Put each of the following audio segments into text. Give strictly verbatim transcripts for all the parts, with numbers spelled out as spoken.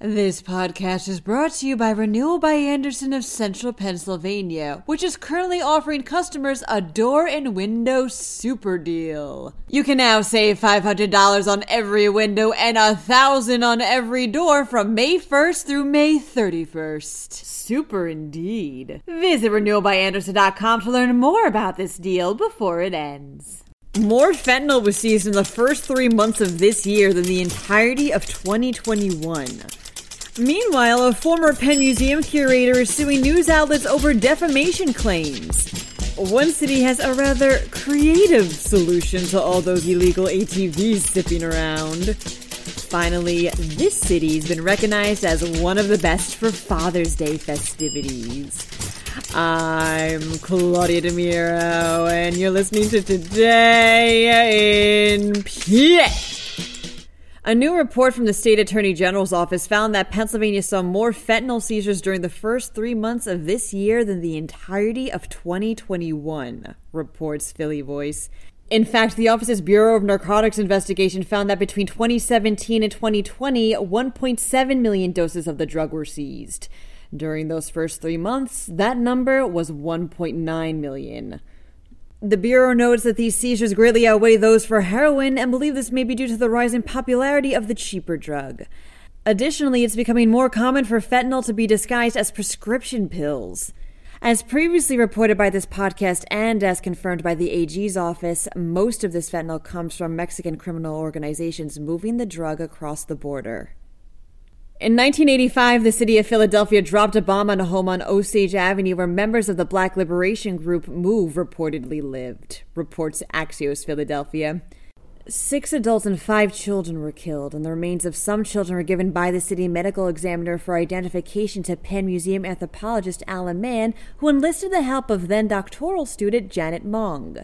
This podcast is brought to you by Renewal by Andersen of Central Pennsylvania, which is currently offering customers a door and window super deal. You can now save five hundred dollars on every window and one thousand dollars on every door from May first through May thirty-first. Super indeed. Visit renewal by andersen dot com to learn more about this deal before it ends. More fentanyl was seized in the first three months of this year than the entirety of twenty twenty-one. Meanwhile, a former Penn Museum curator is suing news outlets over defamation claims. One city has a rather creative solution to all those illegal A T Vs zipping around. Finally, this city's been recognized as one of the best for Father's Day festivities. I'm Claudia DeMiro, and you're listening to Today in P A. A new report from the state attorney general's office found that Pennsylvania saw more fentanyl seizures during the first three months of this year than the entirety of twenty twenty-one, reports Philly Voice. In fact, the office's Bureau of Narcotics Investigation found that between twenty seventeen and twenty twenty, one point seven million doses of the drug were seized. During those first three months, that number was one point nine million. The Bureau notes that these seizures greatly outweigh those for heroin and believe this may be due to the rise in popularity of the cheaper drug. Additionally, it's becoming more common for fentanyl to be disguised as prescription pills. As previously reported by this podcast and as confirmed by the A G's office, most of this fentanyl comes from Mexican criminal organizations moving the drug across the border. In nineteen eighty-five, the city of Philadelphia dropped a bomb on a home on Osage Avenue where members of the Black Liberation Group MOVE reportedly lived, reports Axios Philadelphia. Six adults and five children were killed, and the remains of some children were given by the city medical examiner for identification to Penn Museum anthropologist Alan Mann, who enlisted the help of then-doctoral student Janet Monge.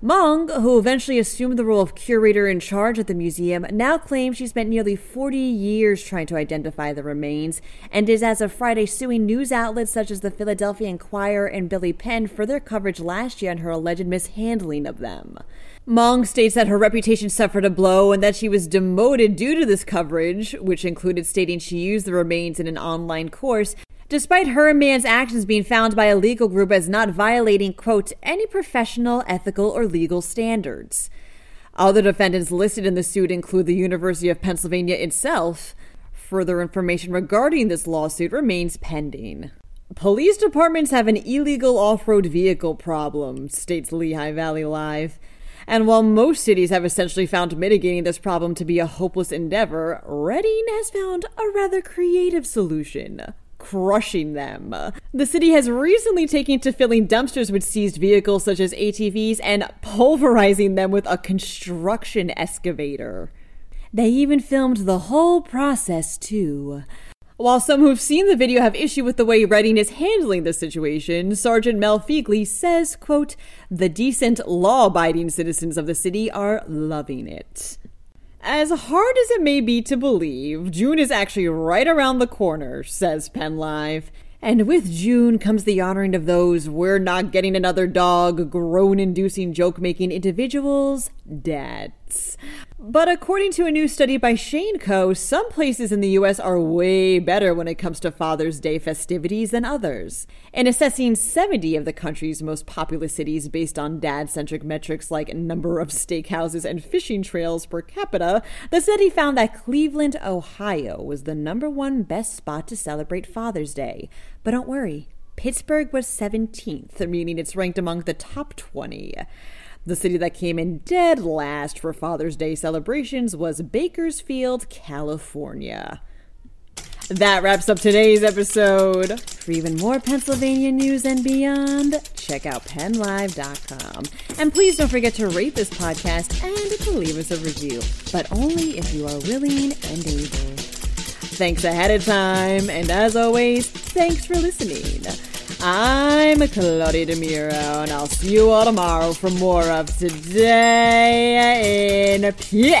Monge, who eventually assumed the role of curator in charge at the museum, now claims she spent nearly forty years trying to identify the remains and is as of Friday suing news outlets such as the Philadelphia Inquirer and Billy Penn for their coverage last year on her alleged mishandling of them. Monge states that her reputation suffered a blow and that she was demoted due to this coverage, which included stating she used the remains in an online course, despite her and Mann's actions being found by a legal group as not violating, quote, any professional, ethical, or legal standards. Other defendants listed in the suit include the University of Pennsylvania itself. Further information regarding this lawsuit remains pending. Police departments have an illegal off-road vehicle problem, states Lehigh Valley Live. And while most cities have essentially found mitigating this problem to be a hopeless endeavor, Reading has found a rather creative solution. Crushing them. The city has recently taken to filling dumpsters with seized vehicles such as A T Vs and pulverizing them with a construction excavator. They even filmed the whole process too. While some who've seen the video have issue with the way Reading is handling this situation, Sergeant Mel Feagley says, quote, the decent, law-abiding citizens of the city are loving it. As hard as it may be to believe, June is actually right around the corner, says PennLive. And with June comes the honoring of those we're not getting another dog, groan-inducing joke-making individuals' dads. But according to a new study by Shane Co., some places in the U S are way better when it comes to Father's Day festivities than others. In assessing seventy of the country's most populous cities based on dad-centric metrics like number of steakhouses and fishing trails per capita, the study found that Cleveland, Ohio was the number one best spot to celebrate Father's Day. But don't worry, Pittsburgh was seventeenth, meaning it's ranked among the top twenty. The city that came in dead last for Father's Day celebrations was Bakersfield, California. That wraps up today's episode. For even more Pennsylvania news and beyond, check out Penn Live dot com. And please don't forget to rate this podcast and to leave us a review, but only if you are willing and able. Thanks ahead of time, and as always, thanks for listening. I'm Claudia DeMiro, and I'll see you all tomorrow for more of Today in P A.